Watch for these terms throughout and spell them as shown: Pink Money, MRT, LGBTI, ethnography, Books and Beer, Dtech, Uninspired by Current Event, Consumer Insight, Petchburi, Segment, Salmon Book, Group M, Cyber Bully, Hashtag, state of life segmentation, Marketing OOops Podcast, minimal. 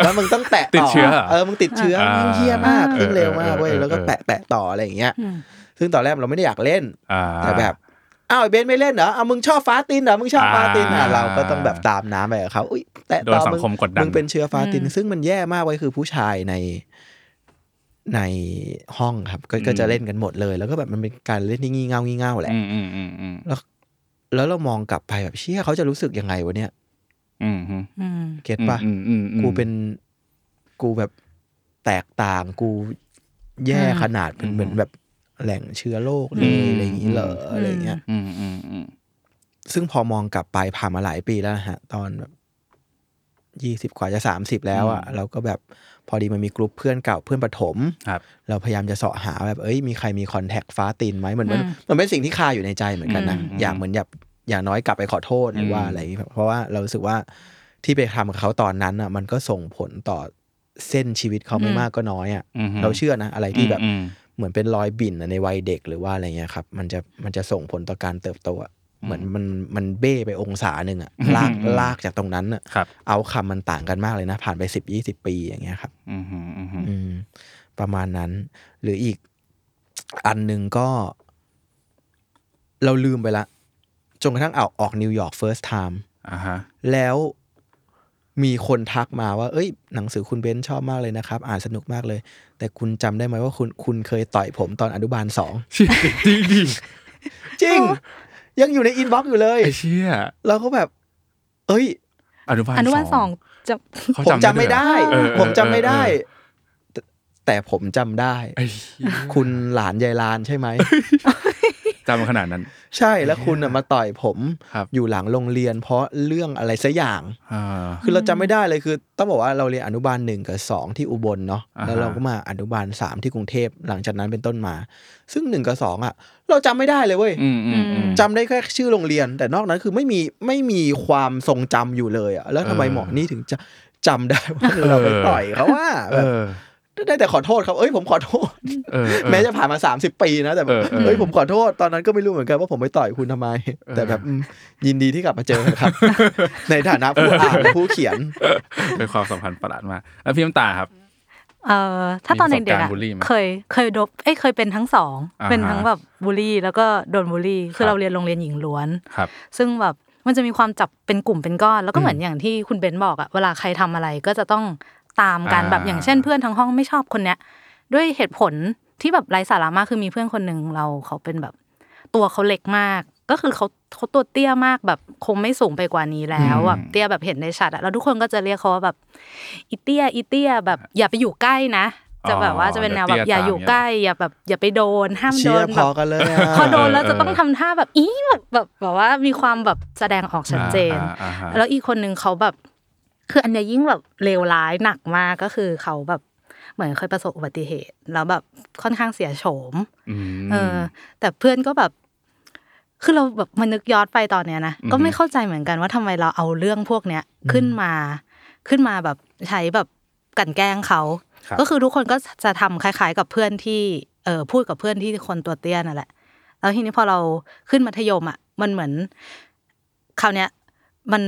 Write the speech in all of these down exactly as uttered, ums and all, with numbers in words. แล้วมึงต้องแตะต่อเออมึงติดเชื้อมึงเหี้ยมากขึ้นเร็วมากเว้ยแล้วก็แปะแปะต่ออะไรอย่างเงี้ยซึ่งตอนแรกเราไม่ได้อยากเล่นแต่แบบอ้าวไอ้เบนไม่เล่นเหรอเอามึงชอบฟ้าตินเหรอมึงชอบฟ้าตินอ่ะเราก็ต้องแบบตามน้ำไปกับเขาอุ๊ยแตะต่อมึงมึงเป็นเชื้อฟ้าตินซึ่งมันแย่มากเว้ยคือผู้ชายในในห้องครับก็จะเล่นกันหมดเลยแล้วก็แบบมันเป็นการเล่นที่งี่เง่างี่เง่าแหละแล้วแล้วเรามองกลับไปแบบเชี่ยเขาจะรู้สึกยังไงวะเนี่ยอืมอืมเก็ทป่ะกูเป็นกูแบบแตกต่างกูแย่ขนาดเป็นเหมือนแบบแหล่งเชื้อโรคเลยอะไรอย่างงี้เหรออะไรเงี้ยอืมๆๆซึ่งพอมองกลับไปผ่านมาหลายปีแล้วฮะตอนแบบยี่สิบกว่าจะสามสิบแล้วอ่ะเราก็แบบพอดีมันมีกลุ่มเพื่อนเก่าเพื่อนประถมเราพยายามจะเสาะหาแบบเอ้ยมีใครมีคอนแทคฟ้าตีนมั้ยมันมันเป็นสิ่งที่คาอยู่ในใจเหมือนกันนะอย่างเหมือนแบบอย่างน้อยกลับไปขอโทษหรือว่าอะไรเพราะว่าเรารู้สึกว่าที่ไปทำกับเขาตอนนั้นอ่ะมันก็ส่งผลต่อเส้นชีวิตเขาไม่มากก็น้อยอ่ะเราเชื่อนะอะไรที่แบบเหมือนเป็นรอยบิ่นในวัยเด็กหรือว่าอะไรเงี้ยครับมันจะมันจะส่งผลต่อการเติบโตอ่ะเหมือนมันมันเบ้ไปองศาหนึ่งอ่ะลากลากจากตรงนั้นอ่ะเอาคำมันต่างกันมากเลยนะผ่านไปสิบยี่สิบปีอย่างเงี้ยครับประมาณนั้นหรืออีกอันนึงก็เราลืมไปละจนกระทั่งเอาออกนิวยอร์ก first time อ่าฮะแล้วมีคนทักมาว่าเอ้ยหนังสือคุณเบนชอบมากเลยนะครับอ่านสนุกมากเลยแต่คุณจำได้ไหมว่าคุณคุณเคยต่อยผมตอนอนุบาลสองจริงจริงจริงยังอยู่ในอินบ็อกซ์อยู่เลยไอ้เชี่ยเราก็แบบเอ้ย อนุบาลสองอนุบาลสองจะผมจำไม่ได้ผมจำไม่ได้แต่ผมจำได้คุณหลานยายลานใช่ไหมจำขนาดนั้นใช่แล้วคุณมาต่อยผมอยู่หลังโรงเรียนเพราะเรื่องอะไรสักอย่างคือเราจำไม่ได้เลยคือต้องบอกว่าเราเรียนอนุบาลหนึ่งกับสองที่อุบลเนาะแล้วเราก็มาอนุบาลสามที่กรุงเทพหลังจากนั้นเป็นต้นมาซึ่งหนึ่งกับสองอ่ะเราจำไม่ได้เลยเว้ยจำได้แค่ชื่อโรงเรียนแต่นอกนั้นคือไม่มีไม่มีความทรงจำอยู่เลยอ่ะแล้วทำไมหมอนี่ถึงจะจำได้ว่าเราไปต่อยเขาว่าแบบได้แต่ขอโทษครับเอ้ยผมขอโทษแม้จะผ่านมาสามสิบปีนะแต่เอ้ยผมขอโทษตอนนั้นก็ไม่รู้เหมือนกันว่าผมไปต่อยคุณทำไมแต่แบบยินดีที่กลับมาเจอครับในฐานะผู้อ่านผู้เขียนเป็นความสัมพันธ์ประหลาดมากแล้วพี่น้ำตาครับเอ่อถ้าตอนเด็กๆเคยเคยโดนเอ้ยเคยเป็นทั้งสองเป็นทั้งแบบบูลลี่แล้วก็โดนบูลลี่คือเราเรียนโรงเรียนหญิงล้วนซึ่งแบบมันจะมีความจับเป็นกลุ่มเป็นก้อนแล้วก็เหมือนอย่างที่คุณเบนบอกอะเวลาใครทำอะไรก็จะต้องตามกันแบบอย่างเช่นเพื่อนทั้งห้องไม่ชอบคนเนี้ยด้วยเหตุผลที่แบบไร้สาระมากคือมีเพื่อนคนนึงเราเขาเป็นแบบตัวเขาเล็กมากก็คือเขาเขาตัวเตี้ยมากแบบคงไม่สูงไปกว่านี้แล้วแบบเตี้ยแบบเห็นได้ชัดอะแล้วทุกคนก็จะเรียกเขาว่าแบบอีเตี้ยอีเตี้ยแบบอย่าไปอยู่ใกล้นะจะแบบว่าจะเป็นแนวแบบอย่าอยู่ใกล้อย่าแบบอย่าไปโดนห้ามโดนแบบพอโดนแล้วจะต้องทำท่าแบบอีแบบแบบแบบว่ามีความแบบแสดงออกชัดเจนแล้วอีกคนนึงเขาแบบคืออันนี้ยิ่งแบบเลวร้ายหนักมากก็คือเขาแบบเหมือนเคยประสบอุบัติเหตุแล้วแบบค่อนข้างเสียโฉมเออแต่เพื่อนก็แบบคือเราแบบมานึกย้อนไปตอนเนี้ยนะก็ไม่เข้าใจเหมือนกันว่าทำไมเราเอาเรื่องพวกเนี้ยขึ้นมาขึ้นมาแบบใช้แบบกลั่นแกล้งเขาก็คือทุกคนก็จะทำคล้ายๆกับเพื่อนที่เออพูดกับเพื่อนที่คนตัวเตี้ยนั่นแหละแล้วทีนี้พอเราขึ้นมัธยมอ่ะมันเหมือนคราวเนี้ยมัน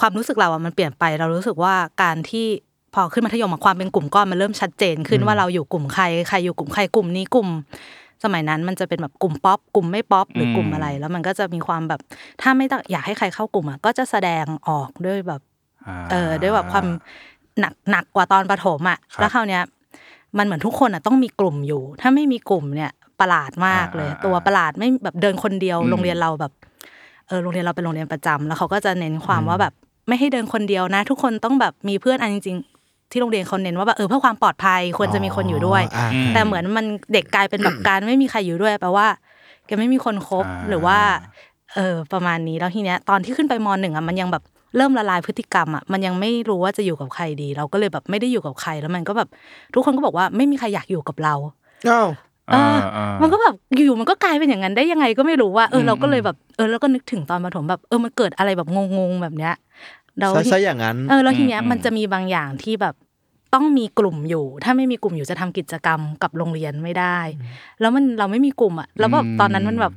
ความรู้สึกเราอ่ะมันเปลี่ยนไปเรารู้สึกว่าการที่พอขึ้นมัธยมความเป็นกลุ่มก้อนมันเริ่มชัดเจนขึ้นว่าเราอยู่กลุ่มใครใครอยู่กลุ่มใครกลุ่มนี้กลุ่มสมัยนั้นมันจะเป็นแบบกลุ่มป๊อปกลุ่มไม่ป๊อปหรือกลุ่มอะไรแล้วมันก็จะมีความแบบถ้าไม่อยากให้ใครเข้ากลุ่มอ่ะก็จะแสดงออกด้วยแบบเออด้วยแบบความหนักหนักกว่าตอนประถมอ่ะแล้วคราวเนี้ยมันเหมือนทุกคนอ่ะต้องมีกลุ่มอยู่ถ้าไม่มีกลุ่มเนี่ยประหลาดมากเลยตัวประหลาดไม่แบบเดินคนเดียวโรงเรียนเราแบบเออโรงเรียนเราเป็นโรงเรียนประจำแล้วเขาก็จะเน้นความว่าแบบไม่ให้เดินคนเดียวนะทุกคนต้องแบบมีเพื่อนอันจริงๆที่โรงเรียนเขาเน้นว่าแบบเออเพื่อความปลอดภัยควรจะมีคนอยู่ด้วยแต่เหมือนมันเด็กกลายเป็นแบบการไม่มีใครอยู่ด้วยแปลว่าแกไม่มีคนคบหรือว่าเออประมาณนี้แล้วทีเนี้ยตอนที่ขึ้นไปม.หนึ่งอ่ะมันยังแบบเริ่มละลายพฤติกรรมอ่ะมันยังไม่รู้ว่าจะอยู่กับใครดีเราก็เลยแบบไม่ได้อยู่กับใครแล้วมันก็แบบทุกคนก็บอกว่าไม่มีใครอยากอยู่กับเราอ้าวเออมันก็แบบอยู่มันก็กลายเป็นอย่างนั้นได้ยังไงก็ไม่รู้ว่าเออเราก็เลยแบบเออแล้วก็นึกถึงตอนประถมแบบเออมันเกิดอะไรแบบงงๆแบบเนี้ยเราซะอย่างนั้นเออแล้วทีเนี้ยมันจะมีบางอย่างที่แบบต้องมีกลุ่มอยู่ถ้าไม่มีกลุ่มอยู่จะทำกิจกรรมกับโรงเรียนไม่ได้แล้วมันเราไม่มีกลุ่มอ่ะแล้วแบบตอนนั้นมันแบบ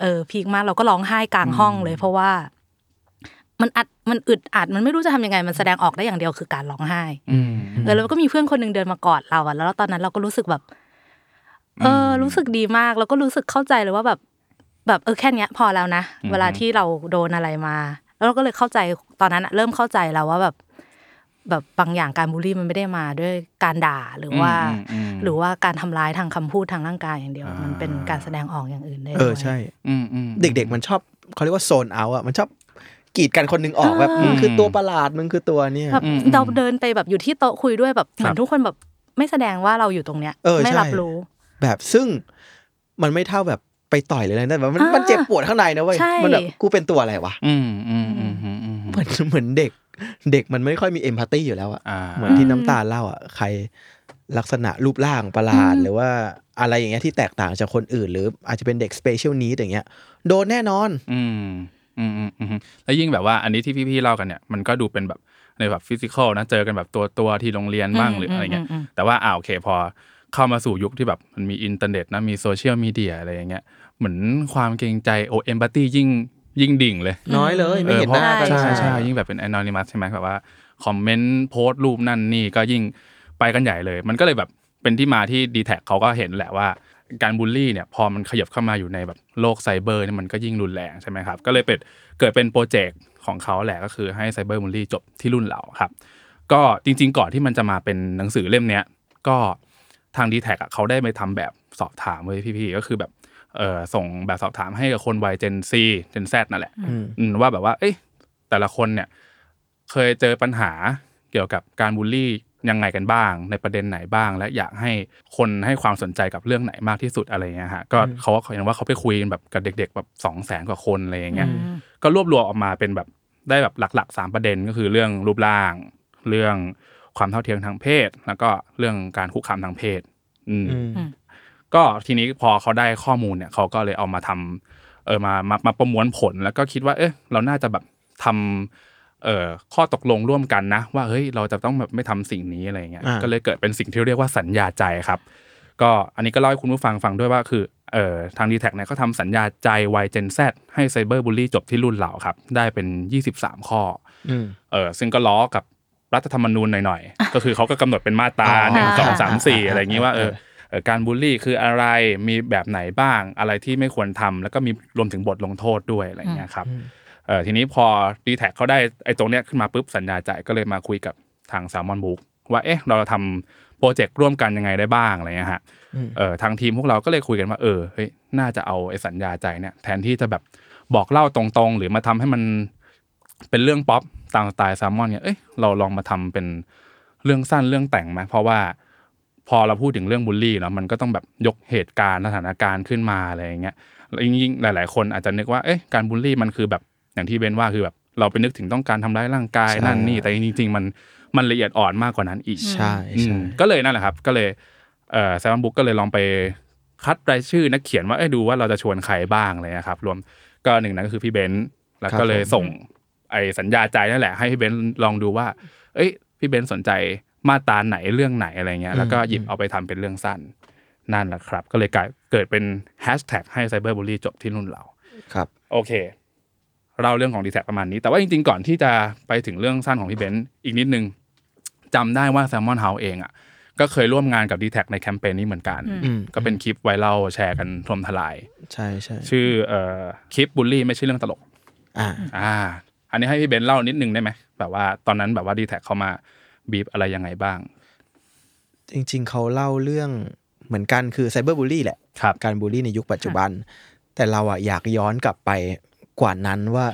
เออพีคมากเราก็ร้องไห้กลางห้องเลยเพราะว่ามันอัดมันอึดอัดมันไม่รู้จะทำยังไงมันแสดงออกได้อย่างเดียวคือการร้องไห้เออแล้วก็มีเพื่อนคนนึงเดินมากอดเราอ่ะแล้วตอนนั้นเราก็รู้สึกแบบเออรู้สึกดีมากแล้วก็รู้สึกเข้าใจเลยว่าแบบแบบเออแค่เนี้ยพอแล้วนะเวลาที่เราโดนอะไรมาแล้วเราก็เลยเข้าใจตอนนั้นเริ่มเข้าใจแล้วว่าแบบแบบบางอย่างการบูลลี่มันไม่ได้มาด้วยการด่าหรือว่าหรือว่าการทำร้ายทางคำพูดทางร่างกายอย่างเดียวมันเป็นการแสดงออกอย่างอื่นได้ด้วยเออใช่เด็กๆมันชอบเขาเรียกว่าโซนเอาอ่ะมันชอบกีดกันคนนึงออกแบบมึงคือตัวประหลาดมึงคือตัวเนี้ยเราเดินไปแบบอยู่ที่โต๊ะคุยด้วยแบบเหมือนทุกคนแบบไม่แสดงว่าเราอยู่ตรงเนี้ยไม่รับรู้แบบซึ่งมันไม่เท่าแบบไปต่อยเลยนะแบบมันมันเจ็บปวดข้างในนะเว้ยมันแบบกูเป็นตัวอะไรวะอืมอืมอืมอืมเหมือนเหมือนเด็กเด็กมันไม่ค่อยมีเอมพาธีอยู่แล้วอ่ะเหมือนที่น้ำตาลเล่าอ่ะใครลักษณะรูปร่างประหลาดหรือว่าอะไรอย่างเงี้ยที่แตกต่างจากคนอื่นหรืออาจจะเป็นเด็กสเปเชียลนีดอย่างเงี้ยโดนแน่นอนอืมอืมอืมแล้วยิ่งแบบว่าอันนี้ที่พี่ๆเล่ากันเนี่ยมันก็ดูเป็นแบบในแบบฟิสิกอลนะเจอกันแบบตัวตัวที่โรงเรียนบ้างหรืออะไรเงี้ยแต่ว่าอ่าโอเคพอเข้ามาสู่ยุคที่แบบมันมีอินเทอร์เน็ตนะมีโซเชียลมีเดียอะไรอย่างเงี้ยเหมือนความเกรงใจโอเอมพาธียิ่งยิ่งดิ่งเลยน้อยเลยไม่เห็นหน้ากันใช่ใช่ยิ่งแบบเป็นแอนอนิมัสใช่ไหมแบบว่าคอมเมนต์โพสต์รูปนั่นนี่ก็ยิ่งไปกันใหญ่เลยมันก็เลยแบบเป็นที่มาที่ Dtech เขาก็เห็นแหละว่าการบูลลี่เนี่ยพอมันขยับเข้ามาอยู่ในแบบโลกไซเบอร์เนี่ยมันก็ยิ่งรุนแรงใช่ไหมครับก็เลยเป็นเกิดเป็นโปรเจกต์ของเขาแหละก็คือให้ไซเบอร์บูลลี่จบที่รุ่นเราครับก็จริงๆก่อนที่มันจะมาเป็นหนังสือเล่มเนี้ยก็ทาง Dtech อ่ะเขาได้ไปทำแบบสอบถามไว้พี่ๆก็คือแบบเอ่อส่งแบบสอบถามให้กับคนวัย Gen C Gen Z นั่นแหละว่าแบบว่าเอ้ยแต่ละคนเนี่ย เคยเจอปัญหาเกี่ยวกับการบูลลี่ยังไงกันบ้างในประเด็นไหนบ้างและอยากให้คนให้ความสนใจกับเรื่องไหนมากที่สุดอะไรเงี้ยฮะก็เขาก็อย่างว่าเขาไปคุยแบบกับเด็กๆแบบ สองแสน กว่าคนอะไรอย่างเงี้ยก็รวบรวมออกมาเป็นแบบได้แบบหลักๆสามประเด็นก็คือเรื่องรูปร่างเรื่องความเท่าเทียมทางเพศแล้วก็เรื่องการคุกคามทางเพศอืมก็ทีนี้พอเขาได้ข้อมูลเนี่ยเขาก็เลยเอามาทำเออมามามาประมวลผลแล้วก็คิดว่าเอ๊ะเราน่าจะแบบทำเอ่อข้อตกลงร่วมกันนะว่าเฮ้ยเราจะต้องแบบไม่ทำสิ่งนี้อะไรเงี้ยก็เลยเกิดเป็นสิ่งที่เรียกว่าสัญญาใจครับก็อันนี้ก็เล่าให้คุณผู้ฟังฟังด้วยว่าคือเอ่อทาง Dtech เนี่ยก็ทำสัญญาใจ Y Gen Z ให้ไซเบอร์บูลลี่จบที่รุ่นเราครับได้เป็นยี่สิบสามข้อเออซึ่งก็ล้อกับรัฐธรรมนูญหน่อยๆก็คือเขาก็กำหนดเป็นมาตราหนึ่ง สอง สาม สี่อะไรอย่างงี้ว่าเออการบูลลี่คืออะไรมีแบบไหนบ้างอะไรที่ไม่ควรทำแล้วก็มีรวมถึงบทลงโทษด้วยอะไรอย่างเงี้ยครับเอ่อทีนี้พอ Dtech เขาได้ไอ้ตรงเนี้ยขึ้นมาปุ๊บสัญญาใจก็เลยมาคุยกับทาง Salmon Book ว่าเอ๊ะเราทำโปรเจกต์ร่วมกันยังไงได้บ้างอะไรเงี้ยฮะเอ่อทางทีมพวกเราก็เลยคุยกันว่าเออเฮ้ยน่าจะเอาไอ้สัญญาใจเนี่ยแทนที่จะแบบบอกเล่าตรงๆหรือมาทำให้มันเป็นเรื่องป๊อปตามสไตล์ Salmon เนี่ยเอ้ยเราลองมาทำเป็นเรื่องสั้นเรื่องแต่งมั้ยเพราะว่าพอเราพูดถึงเรื่องบูลลี่เนาะมันก็ต้องแบบยกเหตุการณ์สถานการณ์ขึ้นมาอะไรอย่างเงี้ยยิ่งๆหลายๆคนอาจจะนึกว่าเอ๊ะการบูลลี่มันคือแบบอย่างที่เบนว่าคือแบบเราไปนึกถึงต้องการทำร้ายร่างกายนั่นนี่แต่จริงๆมันมันละเอียดอ่อนมากกว่านั้นอีกใช่ก็เลยนั่นแหละครับก็เลยเอ่อ Salmon Book ก็เลยลองไปคัดรายชื่อนักเขียนว่าเอ้ยดูว่าเราจะชวนใครบ้างอะไรนะครับรวมก็หนึ่งนั้นก็คือพี่เบนแล้วก็เลยส่งไอ้สัญญาใจนั่นแหละให้พี่เบนลองดูว่าเอ้ยพี่เบนสนใจมาตราไหนเรื่องไหนอะไรเงี้ยแล้วก็หยิบเอาไปทำเป็นเรื่องสั้นนั่นแหละครับก็เลยกลายเกิดเป็นแฮชแท็กให้ไซเบอร์บูลลี่จบที่รุ่นเราครับโอเคเราเรื่องของ Dtech ประมาณนี้แต่ว่าจริงๆก่อนที่จะไปถึงเรื่องสั้นของพี่เบนอีกนิดนึงจำได้ว่า Salmon House เองอ่ะก็เคยร่วมงานกับ Dtech ในแคมเปญนี้เหมือนกันก็เป็นคลิปไวรัลแชร์กันถล่มทลายใช่ๆชื่อเอ่อคลิปบูลลี่ไม่ใช่เรื่องตลกอ่าอ่าอันนี้ให้พี่เบนเล่านิดนึงได้ไหมแบบว่าตอนนั้นแบบว่า Dtech เข้ามาบีบอะไรยังไงบ้างจริงๆเขาเล่าเรื่องเหมือนกันคือไซเบอร์บูลลี่แหละการบูลลี่ในยุคปัจจุบันแต่เราอ่ะอยากย้อนกลับไปกว่านั้นว่า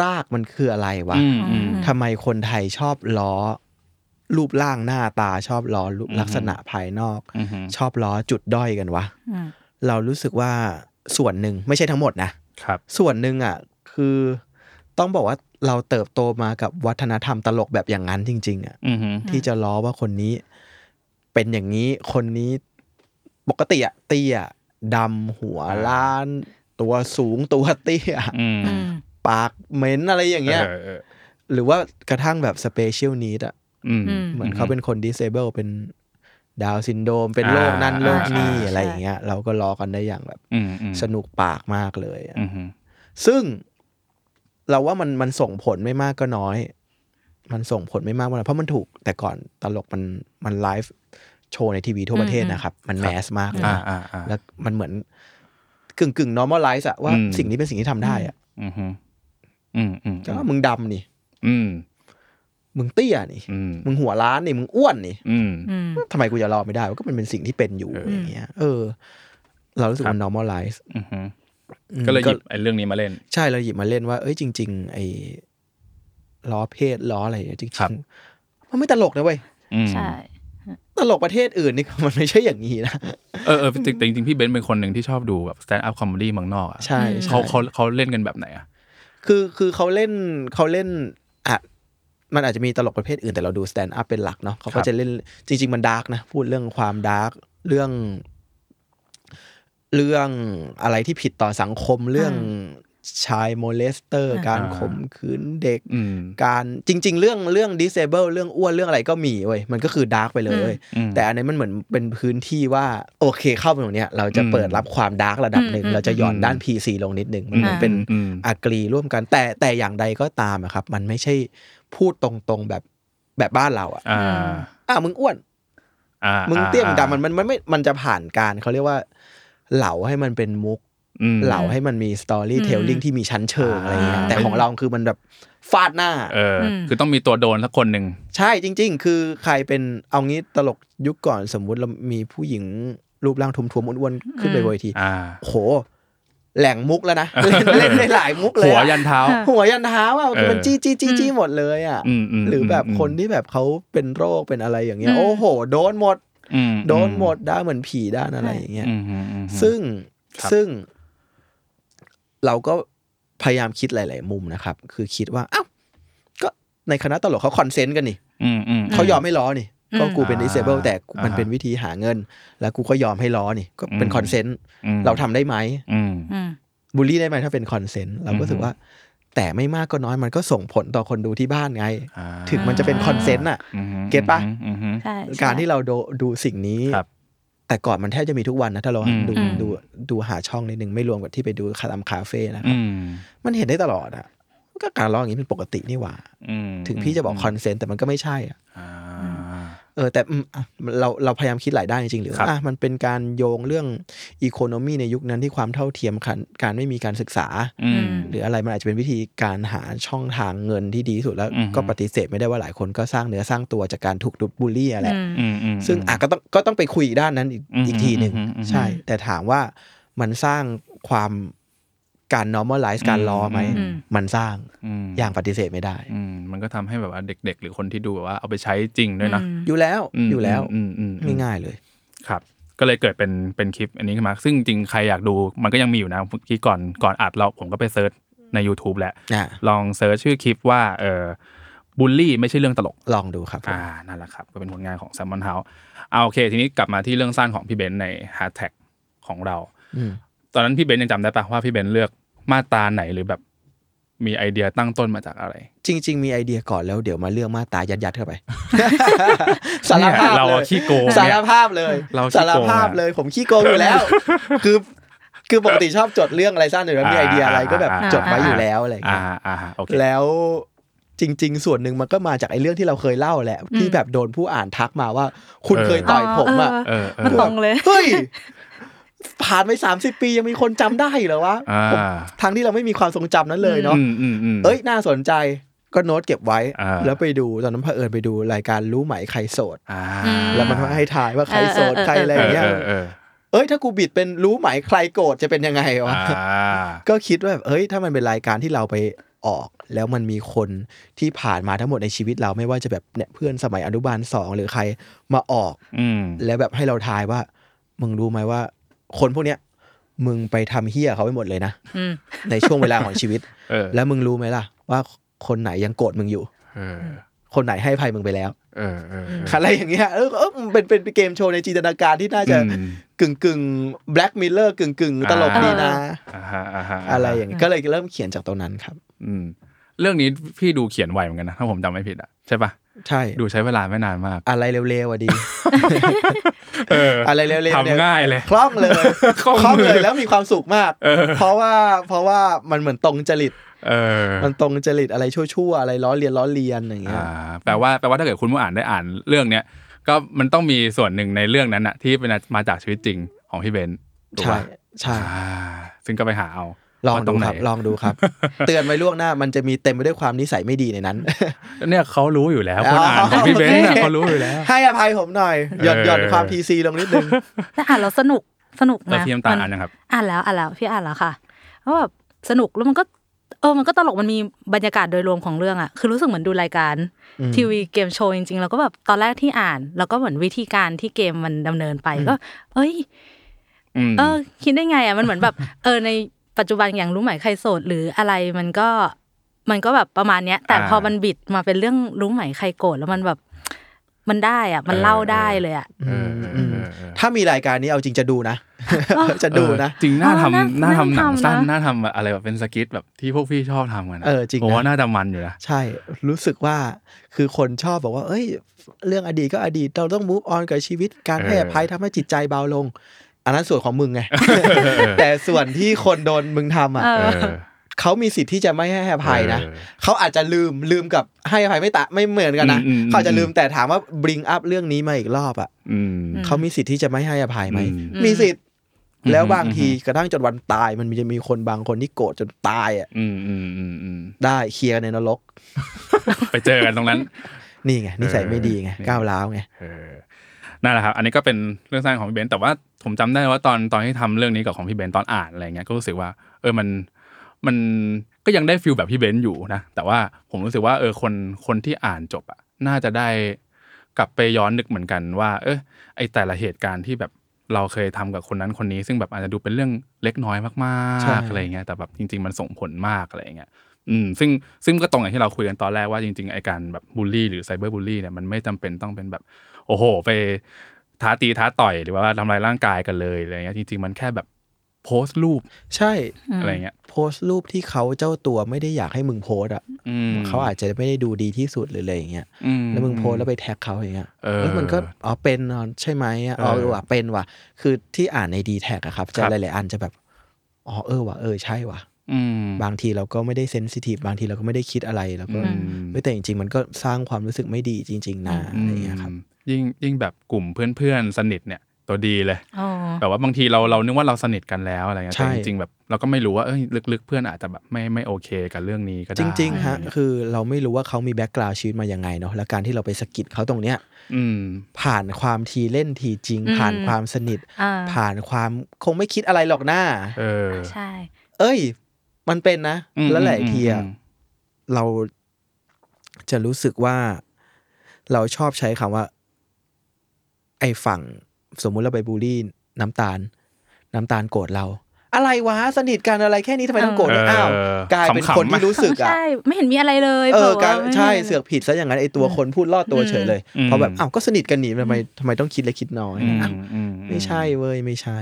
รากมันคืออะไรวะทำไมคนไทยชอบล้อรูปร่างหน้าตาชอบล้อลักษณะภายนอกชอบล้อจุดด้อยกันวะเรารู้สึกว่าส่วนหนึ่งไม่ใช่ทั้งหมดนะส่วนหนึ่งอ่ะคือต้องบอกว่าเราเติบโตมากับวัฒนธรรมตลกแบบอย่างนั้นจริงๆอ่ะที่จะล้อว่าคนนี้เป็นอย่างนี้คนนี้ปกติอ่ะเตี้ยดำหัวล้านตัวสูงตัวเตี้ยปากเหม็นอะไรอย่างเงี้ยหรือว่ากระทั่งแบบสเปเชียลนีดอ่ะเหมือนเขาเป็นคนดิสเซเบิลเป็นดาวน์ซินโดรมเป็นโรคนั่นโรคนี้อะไรอย่างเงี้ยเราก็ล้อกันได้อย่างแบบสนุกปากมากเลยซึ่งเราว่ามันมันส่งผลไม่มากก็น้อยมันส่งผลไม่มากเพราะมันถูกแต่ก่อนตลกมันมันไลฟ์โชว์ในทีวีทั่วประเทศนะครับมันแมสมากเลยแล้วมันเหมือนกึ่งๆ normalize อะว่าสิ่งนี้เป็นสิ่งที่ทำได้อะแต่ว่ามึงดำนี่มึงเตี้ยนี่มึงหัวล้านนี่มึงอ้วนนี่ทำไมกูจะรอไม่ได้ก็มันเป็นสิ่งที่เป็นอยู่อย่างเงี้ยเออเรารู้สึกมัน normalizeก็เลยหยิบไอ้เรื่องนี้มาเล่นใช่เราหยิบมาเล่นว่าเอ้ยจริงๆไอ้ล้อเพศล้ออะไรจริงๆมันไม่ตลกนะเว้ยใช่ตลกประเทศอื่นนี่มันไม่ใช่อย่างนี้นะเออๆจริงๆพี่เบนซ์เป็นคนหนึ่งที่ชอบดูแบบ stand up comedy เมืองนอกอ่ะใช่เขาเขาเขาเล่นกันแบบไหนอ่ะคือคือเขาเล่นเขาเล่นอ่ะมันอาจจะมีตลกประเภทอื่นแต่เราดู stand up เป็นหลักเนาะเขาก็จะเล่นจริงๆมันดาร์กนะพูดเรื่องความดาร์กเรื่องเรื่องอะไรที่ผิดต่อสังคมเรื่องชายโมเลสเตอร์การข่มขืนเด็กการจริงๆเรื่องเรื่อง disable เรื่องอ้วนเรื่องอะไรก็มีเว้ยมันก็คือดาร์กไปเลยแต่อันนี้มันเหมือนเป็นพื้นที่ว่าโอเคเข้าไปตรงเนี้ยเราจะเปิดรับความดาร์กระดับนึงเราจะหย่อนด้าน พี ซี ลงนิดนึงมันเป็นอากรีร่วมกันแต่แต่อย่างใดก็ตามครับมันไม่ใช่พูดตรงๆแบบแบบบ้านเราอ่ะอ่ะมึงอ้วนมึงเตี้ยมึงดำมันมันไม่มันจะผ่านการเขาเรียกว่าเหล่าให้มันเป็นมุกเหล่าให้มันมีสตอรี่เทลลิ่งที่มีชั้นเชิงอะไรอย่างเงี้ยแต่ของเราคือมันแบบฟาดหน้าเออคือต้องมีตัวโดนสักคนนึงใช่จริงๆคือใครเป็นเอางี้ตลกยุคก่อนสมมุติเรามีผู้หญิงรูปร่างทุ้มๆอ้วนๆขึ้นไปบนเวทีโห แหล่งมุกแล้วนะเล่นเล่นได้หลายมุกเลยหัวยันเท้าหัวยันเท้าอ่ะมันจี้จี้จี้จี้หมดเลยอ่ะหรือแบบคนที่แบบเขาเป็นโรคเป็นอะไรอย่างเงี้ยโอ้โหโดนหมดโดนหมดได้เหมือนผีด้านอะไรอย่างเงี้ยซึ่งซึ่งเราก็พยายามคิดหลายๆมุมนะครับคือคิดว่าอ้าวก็ในคณะตลกเขาคอนเซนต์กันนี่เขายอมไม่ล้อนี่ก็กูเป็น disable แต่มันเป็นวิธีหาเงินแล้วกูก็ยอมให้ล้อนี่ก็เป็นคอนเซนต์เราทำได้ไหมบูลลี่ได้ไหมถ้าเป็นคอนเซนต์เราก็รู้สึกว่าแต่ไม่มากก็น้อยมันก็ส่งผลต่อคนดูที่บ้านไงถึงมันจะเป็นคอนเซนต์น่ะเก็ทป่ะการที่เราดูดูสิ่งนี้แต่ก่อนมันแทบจะมีทุกวันนะถ้าเราดูดูดูหาช่องนิดนึงไม่รวมกับที่ไปดูคาเฟ่คาเฟ่นะครับมันเห็นได้ตลอดอ่ะก็การล้ออย่างนี้เป็นปกตินี่หว่าถึงพี่จะบอกคอนเซนต์แต่มันก็ไม่ใช่อ่ะเออแต่เราเราพยายามคิดหลายด้านจริงๆหรือว่ามันเป็นการโยงเรื่องอีโคโนมีในยุคนั้นที่ความเท่าเทียมการไม่มีการศึกษาหรืออะไรมันอาจจะเป็นวิธีการหาช่องทางเงินที่ดีสุดแล้วก็ปฏิเสธไม่ได้ว่าหลายคนก็สร้างเนื้อสร้างตัวจากการถูกดุดบูลลี่อะไรซึ่งอ่ะก็ต้องก็ต้องไปคุยอีกด้านนั้นอีกทีนึงใช่แต่ถามว่ามันสร้างความการ normalize การล้อไหมมันสร้างอย่างปฏิเสธไม่ได้มันก็ทำให้แบบว่าเด็กๆหรือคนที่ดูแบบว่าเอาไปใช้จริงด้วยนะอยู่แล้วอยู่แล้วไม่ง่ายเลยครับก็เลยเกิดเป็นเป็นคลิปอันนี้ขึ้นมาซึ่งจริงใครอยากดูมันก็ยังมีอยู่นะเมื่อกี้ก่อนก่อนอัดเราผมก็ไปเซิร์ชใน YouTube แหละลองเซิร์ชชื่อคลิปว่าเออบูลลี่ไม่ใช่เรื่องตลกลองดูครับอ่านั่นแหละครับก็เป็นผลงานของ Salmon House เอาโอเคทีนี้กลับมาที่เรื่องสั้นของพี่เบนซ์ในแฮชแท็กของเราตอนนั้นพี่เบนยังจำได้ปะว่าพี่เบนเลือกมาตราไหนหรือแบบมีไอเดียตั้งต้นมาจากอะไรจริงๆมีไอเดียก่อนแล้วเดี๋ยวมาเลือกมาตรายัดๆเข้าไป สารภาพเราขี้โกงสารภาพเลยสารภาพเลยผมขี้โกงอยู่แล้วคือคือปกติชอบจดเรื่องอะไรสั้นหรือว่ามีไอเดียอะไรก็แบบจดไว้อยู่แล้วอะไรอย่างเงี้ยแล้วจริงๆส่วนหนึ่งมันก็มาจากไอ้เรื่องที่เราเคยเล่าแหละที่แบบโดนผู้อ่านทักมาว่าคุณเคยต่อยผมอ่ะมันตรงเลยเฮ้ยผ่านไปสามสิบปียังมีคนจำได้เหรอวะทั้งที่เราไม่มีความทรงจำนั้นเลยเนาะเอ้ยน่าสนใจก็โน้ตเก็บไว้แล้วไปดูตอนนั้นเผอิญไปดูรายการรู้ไหมใครโสดแล้วมันให้ทายว่าใครโสดใครอะไรอย่างเงี้ยเอ้ยถ้ากูบิดเป็นรู้ไหมใครโกรธจะเป็นยังไงวะก็คิดว่าแบบเอ้ยถ้ามันเป็นรายการที่เราไปออกแล้วมันมีคนที่ผ่านมาทั้งหมดในชีวิตเราไม่ว่าจะแบบเนี่ยเพื่อนสมัยอนุบาลสองหรือใครมาออกแล้วแบบให้เราทายว่ามึงรู้ไหมว่าคนพวกเนี้ยมึงไปทำเหี้ยเขาไปหมดเลยนะในช่วงเวลาของชีวิต แล้วมึงรู้ไหมล่ะว่าคนไหนยังโกรธมึงอยู่ คนไหนให้อภัยมึงไปแล้วอะไรอย่างเงี้ยเออเป็นเป็นเกมโชว์ในจินตนาการที่น่าจะกึ่งกึ่งแบล็กมิลเลอร์กึ่งกึ่งตลกดีนะอะไรอย่างเงี้ยก็เลยเริ่มเขียนจากตรงนั้นครับเรื่องนี้พี่ดูเขียนไวเหมือนกันนะถ้าผมจำไม่ผิดอ่ะใช่ปะใช่ดูใช้เวลาไม่นานมากอะไรเร็วๆอ่ะดีเอออะไรเร็วๆทำง่ายเลยคล่องเลยคล่องเลยแล้วมีความสุขมากเพราะว่าเพราะว่ามันเหมือนตรงจริตเออมันตรงจริตอะไรชั่วๆอะไรล้อเลียนล้อเลียนอย่างเงี้ยอ่าแปลว่าแปลว่าถ้าเกิดคุณผู้อ่านได้อ่านเรื่องเนี้ยก็มันต้องมีส่วนหนึ่งในเรื่องนั้นน่ะที่เป็นมาจากชีวิตจริงของพี่เบนซ์ถูกป่ะใช่อ่าซึ่งก็ไปหาเอาลองดูครับลองดูครับเตือนไว้ล่วงหน้ามันจะมีเต็มไปด้วยความนิสัยไม่ดีในนั้นเนี่ยเขารู้อยู่แล้วคนอ่านพี่เบนซ์เขารู้อยู่แล้วให้อภัยผมหน่อยหย่อนหย่อนความ พี ซี ลงนิดนึงแต่อ่านแล้วสนุกสนุกนะพี่อ่านนะครับอ่านแล้วอ่านแล้วพี่อ่านแล้วค่ะก็แบบสนุกแล้วมันก็เออมันก็ตลกมันมีบรรยากาศโดยรวมของเรื่องอ่ะคือรู้สึกเหมือนดูรายการทีวีเกมโชว์จริงๆแล้วก็แบบตอนแรกที่อ่านแล้วก็เหมือนวิธีการที่เกมมันดำเนินไปก็เอ้ยเออคิดได้ไงอ่ะมันเหมือนแบบเออในปัจจุบันอย่างรู้ไหมใครโสดหรืออะไรมันก็มันก็แบบประมาณเนี้ยแต่พอมันบิดมาเป็นเรื่องรู้ไหมใครโกรธแล้วมันแบบมันได้อ่ะมันเล่าได้เลยอ่ะถ้ามีรายการนี้เอาจริงจะดูนะจะดูนะจริงน่าทำน่าทำหนังสั้นน่าทำอะไรแบบเป็นสกิทแบบที่พวกพี่ชอบทำกันเพราะว่าน่าจะมันอยู่นะใช่รู้สึกว่าคือคนชอบบอกว่าเอ้ยเรื่องอดีตก็อดีตเราต้อง move on กับชีวิตการให้อภัยทำให้จิตใจเบาลงอันนั้นส่วนของมึงไงแต่ส่วนที่คนโดนมึงทำอ่ะเขามีสิทธิ์ที่จะไม่ให้อภัยนะเขาอาจจะลืมลืมกับให้อภัยไม่ตะไม่เหมือนกันนะเขาจะลืมแต่ถามว่า bring up เรื่องนี้มาอีกรอบอ่ะเขามีสิทธิ์ที่จะไม่ให้อภัยไหมมีสิทธิ์แล้วบางทีกระทั่งจนวันตายมันจะมีคนบางคนที่โกรธจนตายอ่ะได้เคลียร์ในนรกไปเจอกันตรงนั้นนี่ไงนิสัยไม่ดีไงก้าวร้าวไง นั่นแหละครับอันนี้ก็เป็นเรื่องสั้นของพี่เบนซ์แต่ว่าผมจำได้ว่าตอนตอนที่ทำเรื่องนี้กับของพี่เบนซ์ตอนอ่านอะไรเงี้ยก็รู้สึกว่าเออมันมันก็ยังได้ฟีลแบบพี่เบนซ์อยู่นะแต่ว่าผมรู้สึกว่าเออคนคนที่อ่านจบอ่ะน่าจะได้กลับไปย้อนนึกเหมือนกันว่าเออไอแต่ละเหตุการณ์ที่แบบเราเคยทำกับคนนั้นคนนี้ซึ่งแบบอาจจะดูเป็นเรื่องเล็กน้อยมากๆอะไรเงี้ยแต่แบบจริงๆมันส่งผลมากอะไรเงี้ยอืมซึ่งซึ่งก็ตรงอย่างที่เราคุยกันตอนแรกว่าจริงๆไอการแบบบูลลี่หรือไซเบอร์บูลลี่เนี่ยมันไม่จำเป็นต้องเป็นแบบโอ้โหไปท้าตีท้าต่อยหรือว่าทำลายร่างกายกันเลยอะไรเงี้ยจริงๆมันแค่แบบโพสต์รูปใช่อะไรเงี้ยโพสต์รูปที่เขาเจ้าตัวไม่ได้อยากให้มึงโพสอ่ะเขาอาจจะไม่ได้ดูดีที่สุดหรืออะไรอย่างเงี้ยแล้วมึงโพสแล้วไปแท็กเขาอย่างเงี้ยแล้วมันก็อ๋อเป็นใช่ไหมอ๋อว่ะเป็นว่ะคือที่อ่านใน Dtech อ่ะครับจะหลายๆอันจะแบบอ๋อเออว่ะเออใช่ว่ะบางทีเราก็ไม่ได้เซนซิทีฟบางทีเราก็ไม่ได้คิดอะไรแล้วก็ไม่แต่จริงๆมันก็สร้างความรู้สึกไม่ดีจริงๆนะอะไรเงี้ยครับยิ่งยิ่งแบบกลุ่มเพื่อนๆสนิทเนี่ยตัวดีเลยแบบว่าบางทีเราเรานึกว่าเราสนิทกันแล้วอะไรเงี้ยแต่จริงๆแบบเราก็ไม่รู้ว่าเอ้ยลึกๆเพื่อนอาจจะแบบไม่ไม่โอเคกับเรื่องนี้ก็ได้จริงๆฮะคือเราไม่รู้ว่าเขามีแบ็คกราวด์ชีวิตมายังไงเนาะและการที่เราไปสะกิดเขาตรงเนี้ยผ่านความทีเล่นทีจริงผ่านความสนิทผ่านความคงไม่คิดอะไรหรอกหน้าเออใช่เอ้ยมันเป็นนะแล้วหลายทีอ่ะเราจะรู้สึกว่าเราชอบใช้คำว่าไอ้ฝั่งสมมุติเราไปบูลลี่น้ำตาลน้ำตาลโกรธเราอะไรวะสนิทกันอะไรแค่นี้ทำไมต้องโกรธเนี่ยอ้าวกลายเป็นคนที่รู้สึกอ่ะใช่ไม่เห็นมีอะไรเลยเออใช่เสือกผิดซะอย่างนั้นไอ้ตัวคนพูดลอดตัวเฉยเลยเพราะแบบอ้าวก็สนิทกันนี่ทำไมทำไมต้องคิดเล็กคิดน้อยไม่ใช่เว้ยไม่ใช่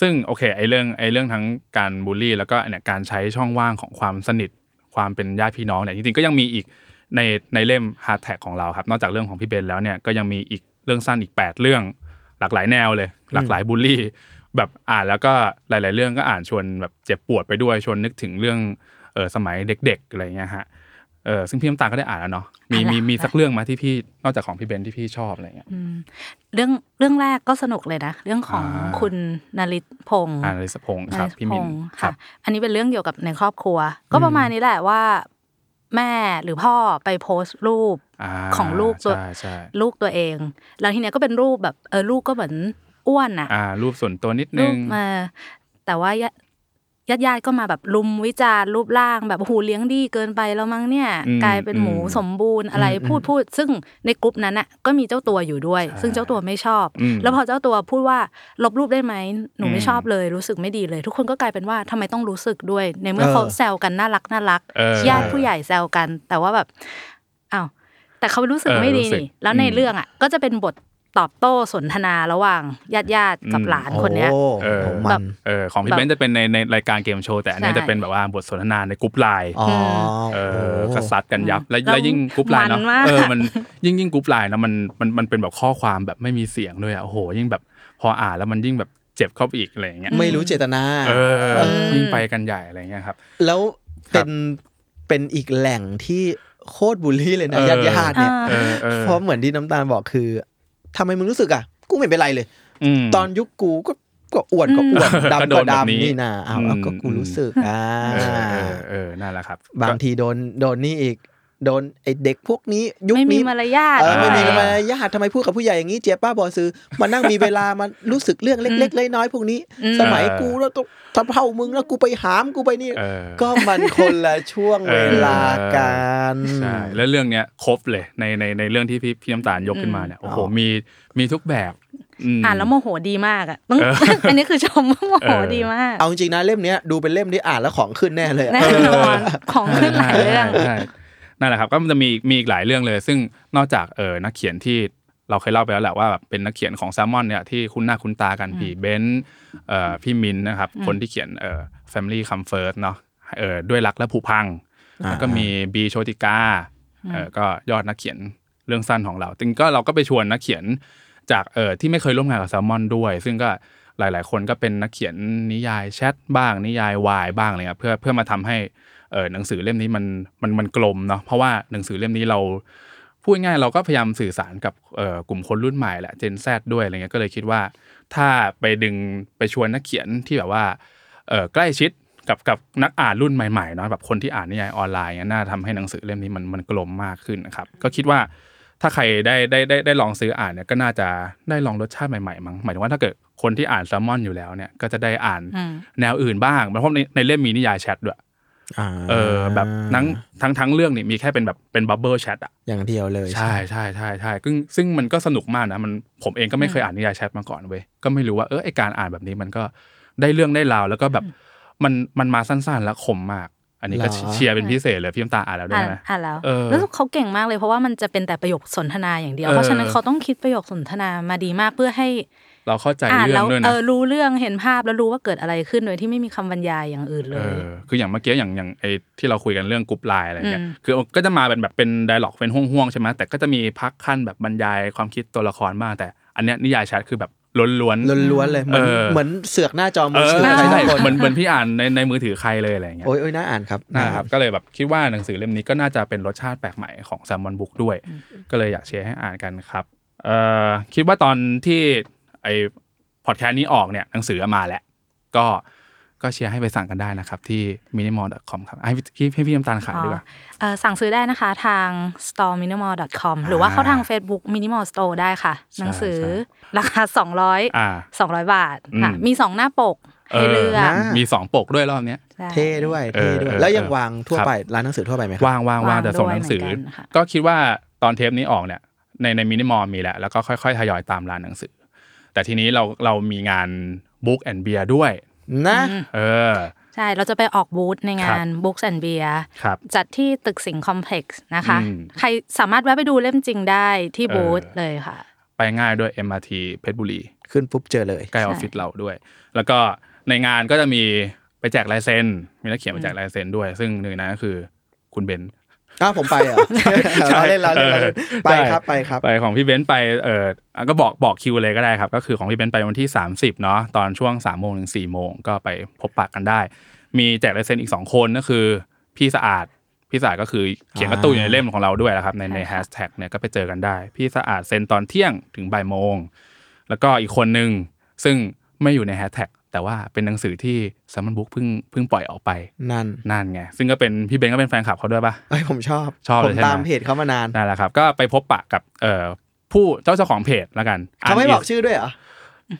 ซึ่งโอเคไอ้เรื่องไอ้เรื่องทั้งการบูลลี่แล้วก็เนี่ยการใช้ช่องว่างของความสนิทความเป็นญาติพี่น้องเนี่ยจริงๆก็ยังมีอีกในในเล่ม Hardtag ของเราครับนอกจากเรื่องของพี่เบนแล้วเนี่ยก็ยังมีอีกเรื่องสั้นอีกแปดเรื่องหลากหลายแนวเลยหลากหลายบูลลี่แบบอ่านแล้วก็หลายๆเรื่องก็อ่านชวนแบบเจ็บปวดไปด้วยชวนนึกถึงเรื่องเอ่อสมัยเด็กๆอะไรเงี้ยฮะเออซึ่งพี่น้ำตาลก็ได้อ่านแล้วเนาะมีมีมีสักเรื่องมาที่พี่นอกจากของพี่เบนที่พี่ชอบอะไรเงี้ยเรื่องเรื่องแรกก็สนุกเลยนะเรื่องของคุณนฤทธิ์พงษ์นฤทธิ์พงษ์ครับพี่มินค่ะอันนี้เป็นเรื่องเกี่ยวกับในครอบครัวก็ประมาณนี้แหละว่าแม่หรือพ่อไปโพสต์รูปของลูกตัวลูกตัวเองแล้วทีเนี้ยก็เป็นรูปแบบเออลูกก็เหมือนอ้วนน่ะอ่ารูปส่วนตัวนิดนึงมาแต่ว่าญาติญาติก็มาแบบลุมวิจารณ์รูปร่างแบบโอ้โหเลี้ยงดีเกินไปแล้วมั้งเนี่ยกลายเป็นหมูสมบูรณ์อะไรพูดพูดซึ่งในกลุ่มนั้นน่ะก็มีเจ้าตัวอยู่ด้วยซึ่งเจ้าตัวไม่ชอบแล้วพอเจ้าตัวพูดว่าลบรูปได้ไหมหนูไม่ชอบเลยรู้สึกไม่ดีเลยทุกคนก็กลายเป็นว่าทำไมต้องรู้สึกด้วยในเมื่อเขาแซวกันน่ารักน่ารักญาติผู้ใหญ่แซวกันแต่ว่าแบบอ้าวแต่เขารู้สึกไม่ดีนี่แล้วในเรื่องอ่ะก็จะเป็นบทตอบโต้สนทนาระหว่างญาติญาติกับหลานคนเนี้ยแบบเออของพี่เบนจะเป็นในในรายการเกมโชว์แต่อันนี้จะเป็นแบบว่าบทสนทนาในกลุ่มไลน์อ๋อเออกระซัดกันยับแล้วยิ่งกลุ่มไลน์เนาะเออมันยิ่งยิ่งกลุ่มไลน์นะมันมันมันเป็นแบบข้อความแบบไม่มีเสียงด้วยอ่ะโอ้โหยิ่งแบบพออ่านแล้วมันยิ่งแบบเจ็บเข้าไปอีกอะไรอย่างเงี้ยไม่รู้เจตนาเออยิ่งไปกันใหญ่อะไรอย่างเงี้ยครับแล้วเป็นเป็นอีกแหล่งที่โคตรบูลลี่เลยนะญาติญาติเนี่ยเพราะเหมือนที่น้ำตาลบอกคือทำไมมึงรู้สึกอ่ะกูไม่เป็นไรเลยตอนยุคกูก็ก็อ้วนก็อ้วนดำก็ดำนี่นะอ้าวก็กูรู้สึกอ่าเออนั่นแหละครับบางทีโดนโดนนี่อีกโดนไอ้เด็กพวกนี้ยุคนี้ไม่มีมารยาทไม่มีมารยาททำไมพูดกับผู้ใหญ่อย่างนี้เจี๊ยบป้าบอซื้อมานั่งมีเวลามารู้สึกเรื่องเล็กๆน้อยๆพวกนี้สมัยกูแล้วต้องทำเท่ามึงแล้วกูไปหามกูไปนี่ก็มันคนละช่วงเวลากันใช่แล้วเรื่องเนี้ยครบเลยในในในเรื่องที่พี่พี่น้ำตาลยกขึ้นมาเนี่ยโอ้โหมีมีทุกแบบอ่านแล้วโมโหดีมากอ่ะต้องอันนี้คือชมว่าโมโหดีมากเอาจริงนะเล่มเนี้ยดูเป็นเล่มที่อ่านแล้วของขึ้นแน่เลยแน่นอนของขึ้นหลายเรื่องนั่นแหละครับก็มันจะมีมีอีกหลายเรื่องเลยซึ่งนอกจากเออนักเขียนที่เราเคยเล่าไปแล้วแหละว่าแบบเป็นนักเขียนของ Salmon เนี่ยที่คุ้นหน้าคุ้นตากันพี่เบนซ์เอ่อพี่มินนะครับคนที่เขียนเอ่อ Family Come First เนาะเอ่อด้วยรักและผูกพังแล้วก็มีบีโชติกาเอ่อก็ยอดนักเขียนเรื่องสั้นของเราซึ่งก็เราก็ไปชวนนักเขียนจากเอ่อที่ไม่เคยร่วมงานกับ Salmon ด้วยซึ่งก็หลายๆคนก็เป็นนักเขียนนิยายแชทบ้างนิยายวายบ้างอะไรเงี้ยเพื่อเพื่อมาทำให้เออหนังสือเล่มนี้มันมันมันกลมเนาะเพราะว่าหนังสือเล่มนี้เราพูดง่ายเราก็พยายามสื่อสารกับเอ่อกลุ่มคนรุ่นใหม่แหละ Gen Z ด้วยอะไรเงี้ยก็เลยคิดว่าถ้าไปดึงไปชวนนักเขียนที่แบบว่าเอ่อใกล้ชิดกับกับนักอ่านรุ่นใหม่ๆเนาะแบบคนที่อ่านนิยายออนไลน์น่าทำให้หนังสือเล่มนี้มันมันกลมมากขึ้นนะครับก็คิดว่า ถ้าใครได้ได้ได้ได้ลองซื้ออ่านเนี่ยก็น่าจะได้ลองรสชาติใหม่ๆมั้งหมายถึงว่าถ้าเกิดคนที่อ่านแซลมอนอยู่แล้วเนี่ยก็จะได้อ่านแนวอื่นบ้างเพราะในในเล่มมีนิยายแชทด้วยเออแบบทั้งทั้งทั้งเรื่องนี่มีแค่เป็นแบบเป็นบับเบิ้ลแชทอ่ะอย่างเดียวเลยใช่ใช่ใช่ใช่ซึ่งซึ่งมันก็สนุกมากนะมันผมเองก็ไม่เคยอ่านนิยายแชทมาก่อนเว้ยก็ไม่รู้ว่าเออไอการอ่านแบบนี้มันก็ได้เรื่องได้ราวแล้วก็แบบมันมันมาสั้นๆและคมมากอันนี้ก็เชียร์เป็นพิเศษเลยพี่น้ำตาอ่านแล้วได้ไหมอ่านแล้วแล้วเขาเก่งมากเลยเพราะว่ามันจะเป็นแต่ประโยคสนทนาอย่างเดียวเพราะฉะนั้นเขาต้องคิดประโยคสนทนามาดีมากเพื่อให้เราเข้าใจเรื่องด้วยนะเออรู้เรื่องเห็นภาพแล้วรู้ว่าเกิดอะไรขึ้นโดยที่ไม่มีคำบรรยายอย่างอื่นเลยคืออย่างเมื่อกี้อย่างอย่างไอ้ที่เราคุยกันเรื่องกรุ๊ปไลน์อะไรเงี้ยคือก็จะมาเป็นแบบเป็นไดอะล็อกเป็นห่วงๆใช่ไหมแต่ก็จะมีพักขั้นแบบบรรยายความคิดตัวละครบ้างแต่อันเนี้ยนิยายแชทคือแบบล้วนๆล้วนๆเลยเหมือนเหมือนเสือกหน้าจอมือถือใครคนเหมือนเหมือนพี่อ่านในในมือถือใครเลยอะไรเงี้ยโอ้ยๆน่าอ่านครับนะครับก็เลยแบบคิดว่าหนังสือเล่มนี้ก็น่าจะเป็นรสชาติแปลกใหม่ของ Salmon Book ด้วยก็เลยอยากแชร์ให้อ่านกันครับเอ่อคิดว่าตอนที่ไอ้พอดแคสต์นี้ออกเนี่ยหนังสือมาแล้วก็ก็เชียร์ให้ไปสั่งกันได้นะครับที่ minimal ดอท คอม ครับให้ให้พี่น้ำตาลขายดีกว่าเอ่อสั่งซื้อได้นะคะทาง store minimal ดอท คอม หรือว่าเข้าทาง Facebook minimal store ได้ค่ะหนังสือราคาสองร้อยอ่าสองร้อยบาทค่ะมีสองหน้าปกให้เลือกมีสองปกด้วยรอบเนี้ยเท่ด้วยเท่ด้วยแล้วยังวางทั่วไปร้านหนังสือทั่วไปมั้ยครับวางๆๆแต่ส่งหนังสือก็คิดว่าตอนเทปนี้ออกเนี่ยในใน minimal มีแล้วแล้วก็ค่อยๆทยอยตามร้านหนังสือแต่ทีนี้เราเรามีงาน Book and Beer ด้วยนะเออใช่เราจะไปออกบูธในงาน Books and Beer จัดที่ตึกสิงห์คอมเพล็กซ์นะคะใครสามารถแวะไปดูเล่มจริงได้ที่บูธเลยค่ะไปง่ายด้วย เอ็ม อาร์ ที เพชรบุรีขึ้นปุ๊บเจอเลยใกล้ออฟฟิศเราด้วยแล้วก็ในงานก็จะมีไปแจกลายเซ็นมีนักเขียนไปแจกลายเซ็นด้วยซึ่งหนึ่งนั้นก็คือคุณเบนอ้าวผมไปอ่ะเราเล่นเราเล่นไปครับไปครับไปของพี่เบนซ์ไปเออก็บอกบอกคิวเลยก็ได้ครับก็คือของพี่เบนซ์ไปวันที่สามสิบเนาะตอนช่วง สามโมง ถึง สี่โมงก็ไปพบปะกันได้มีแจกลายเซ็นอีกสองคนก็คือพี่สะอาดพี่สะอาดก็คือเขียนการ์ตูนอยู่ในเล่มของเราด้วยนะครับในในแฮชแท็กเนี่ยก็ไปเจอกันได้พี่สะอาดเซ็นตอนเที่ยงถึงบ่ายโมงแล้วก็อีกคนนึงซึ่งไม่อยู่ในแฮชแท็กแต่ว่าเป็นหนังสือที่ Salmon Book เพิ่งเพิ่งปล่อยออกไปนั่นนั่นไงซึ่งก็เป็นพี่เบนก็เป็นแฟนคลับเขาด้วยป่ะเอ้ยผมชอบชอบผมตามเพจเขามานานนั่นแหละครับก็ไปพบปะกับเอ่อผู้เจ้าเจ้าของเพจละกันเขาไม่บอกชื่อด้วยเหรอ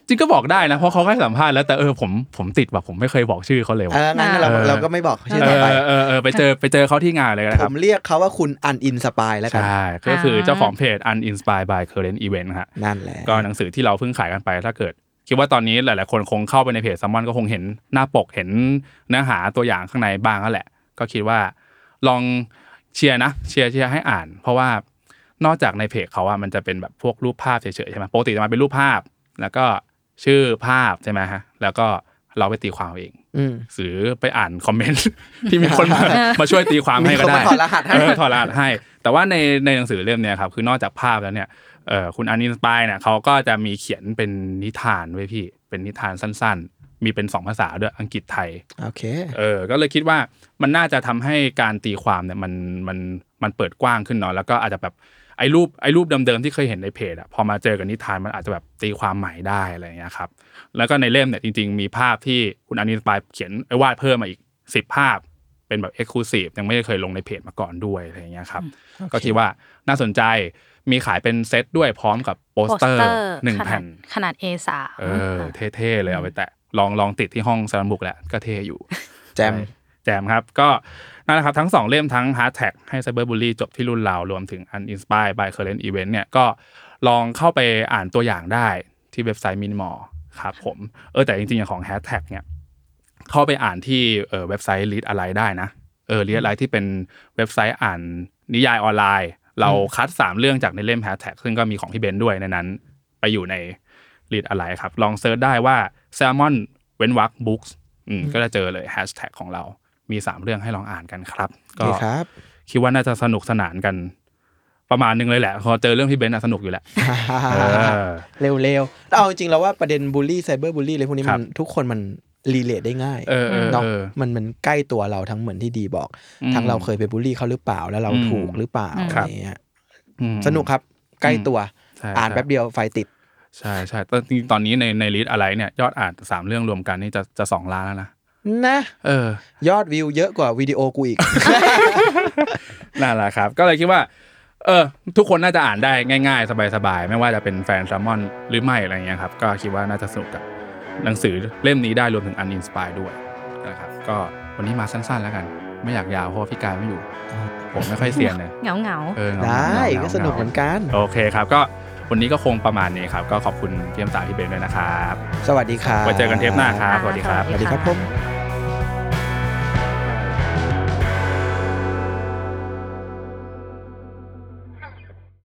จริงก็บอกได้นะเพราะเขาให้สัมภาษณ์แล้วแต่เออผมผมติดว่ะผมไม่เคยบอกชื่อเขาเลยว่ะงั้นเราเราก็ไม่บอกชื่อต่อไปเออๆไปเจอไปเจอเขาที่งานเลยนะครับผมเรียกเขาว่าคุณ Uninspired แล้วกันใช่ก็คือเจ้าของเพจ Uninspired by Current Event ฮะนั่นแหละก็หนังสือที่เราเพิ่งขายกันไปถ้าเกิดคิดว่าตอนนี้หลายๆคนคงเข้าไปในเพจ Salmon ก็คงเห็นหน้าปกเห็นเนื้อหาตัวอย่างข้างในบ้างแล้วแหละก็คิดว่าลองเชียร์นะเชียร์เชียร์ให้อ่านเพราะว่านอกจากในเพจเขาอ่ะมันจะเป็นแบบพวกรูปภาพเฉยๆใช่มั้ยปกติจะมาเป็นรูปภาพแล้วก็ชื่อภาพใช่มั้ยฮะแล้วก็เราไปตีความเองหรือไปอ่านคอมเมนต์ที่มีคนมาช่วยตีความให้ก็ได้ถอดรหัสให้ถอดรหัสให้แต่ว่าในในหนังสือเล่มเนี้ยครับคือนอกจากภาพแล้วเนี่ยเอ่อคุณอานิสปายเนี่ยเขาก็จะมีเขียนเป็นนิทานไว้พี่เป็นนิทานสั้นๆมีเป็นสองภาษาด้วยอังกฤษไทยโอเคเออก็เลยคิดว่ามันน่าจะทำให้การตีความเนี่ยมันมันมันเปิดกว้างขึ้นเนาะแล้วก็อาจจะแบบไอ้รูปไอ้รูปเดิมๆที่เคยเห็นในเพจอ่ะพอมาเจอกับนิทานมันอาจจะแบบตีความใหม่ได้อะไรอย่างเงี้ยครับแล้วก็ในเล่มเนี่ยจริงๆมีภาพที่คุณอานิสปายเขียนไอ้วาดเพิ่มมาอีกสิบภาพเป็นแบบ Exclusive ยังไม่เคยลงในเพจมาก่อนด้วยอะไรอย่างเงี้ยครับก็คิดว่าน่าสนใจมีขายเป็นเซตด้วยพร้อมกับโปสเตอร์หนึ่งแผ่นขนาด เอ สาม เออเท่ๆเลยเอาไปแตะลองลองติดที่ห้องสารบุกแล้วก็เท่อยู่แจมแจมครับก็นั่นแหละครับทั้งสองเล่มทั้ง Hashtag ให้ Cyberbully จบที่รุ่นเรารวมถึง Uninspired by Current Event เนี่ยก็ลองเข้าไปอ่านตัวอย่างได้ที่เว็บไซต์ Minimal ครับผมเออแต่จริงๆอย่างของ Hashtag เนี่ยเข้าไปอ่านที่เอ่อเว็บไซต์ Read อะไรได้นะเออ Read อะไรที่เป็นเว็บไซต์อ่านนิยายออนไลน์เราคัดสามเรื่องจากในเล่ม Hashtag ซึ่งก็มีของพี่เบนด้วยในนั้นไปอยู่ใน Read อะไรครับลองเสิร์ชได้ว่า Salmon เว้นวรรค Books อืมก็จะเจอเลย Hashtag ของเรามีสามเรื่องให้ลองอ่านกันครับก็คิดว่าน่าจะสนุกสนานกันประมาณนึงเลยแหละพอเจอเรื่องพี่เบนน่ะสนุกอยู่แหละเออเร็วๆเอาจริงๆแล้วว่าประเด็นบูลลี่ไซเบอร์บูลลี่อะไรพวกนี้มันทุกคนมันรีเลทได้ง่ายเนาะมันมันใกล้ตัวเราทั้งเหมือนที่ดีบอกทั้งเราเคยไปบูลลี่เขาหรือเปล่าแล้วเราถูกหรือเปล่าอะไรเงี้ยสนุกครับใกล้ตัวอ่านแป๊บเดียวไฟติดใช่ใช่ตอนตอนนี้ในในลิสต์อะไรเนี่ยยอดอ่านสามเรื่องรวมกันนี่จะจะสองล้านแล้วนะนะเออยอดวิวเยอะกว่าวิดีโอกูอีกนั่นแหละครับก็เลยคิดว่า เออทุกคนน่าจะอ่านได้ง่ายๆสบายๆไม่ว่าจะเป็นแฟนแซลมอนหรือไม่อะไรเงี้ยครับก็คิดว่าน่าจะสนุกกับหนังสือเล่มนี้ได้รวมถึง Uninspired ด้วยนะครับก็วันนี้มาสั้นๆแล้วกันไม่อยากยาวเพราะพี่กายไม่อยู่ผมไม่ค่อยเสียนเลยเงาๆเออได้ก็สนุกเหมือนกันโอเคครับก็วันนี้ก็คงประมาณนี้ครับก็ขอบคุณพี่เอ็มสามพี่เบนด้วยนะครับสวัสดีครับไว้เจอกันเทปหน้าครับสวัสดีครับสวัสดีครับผม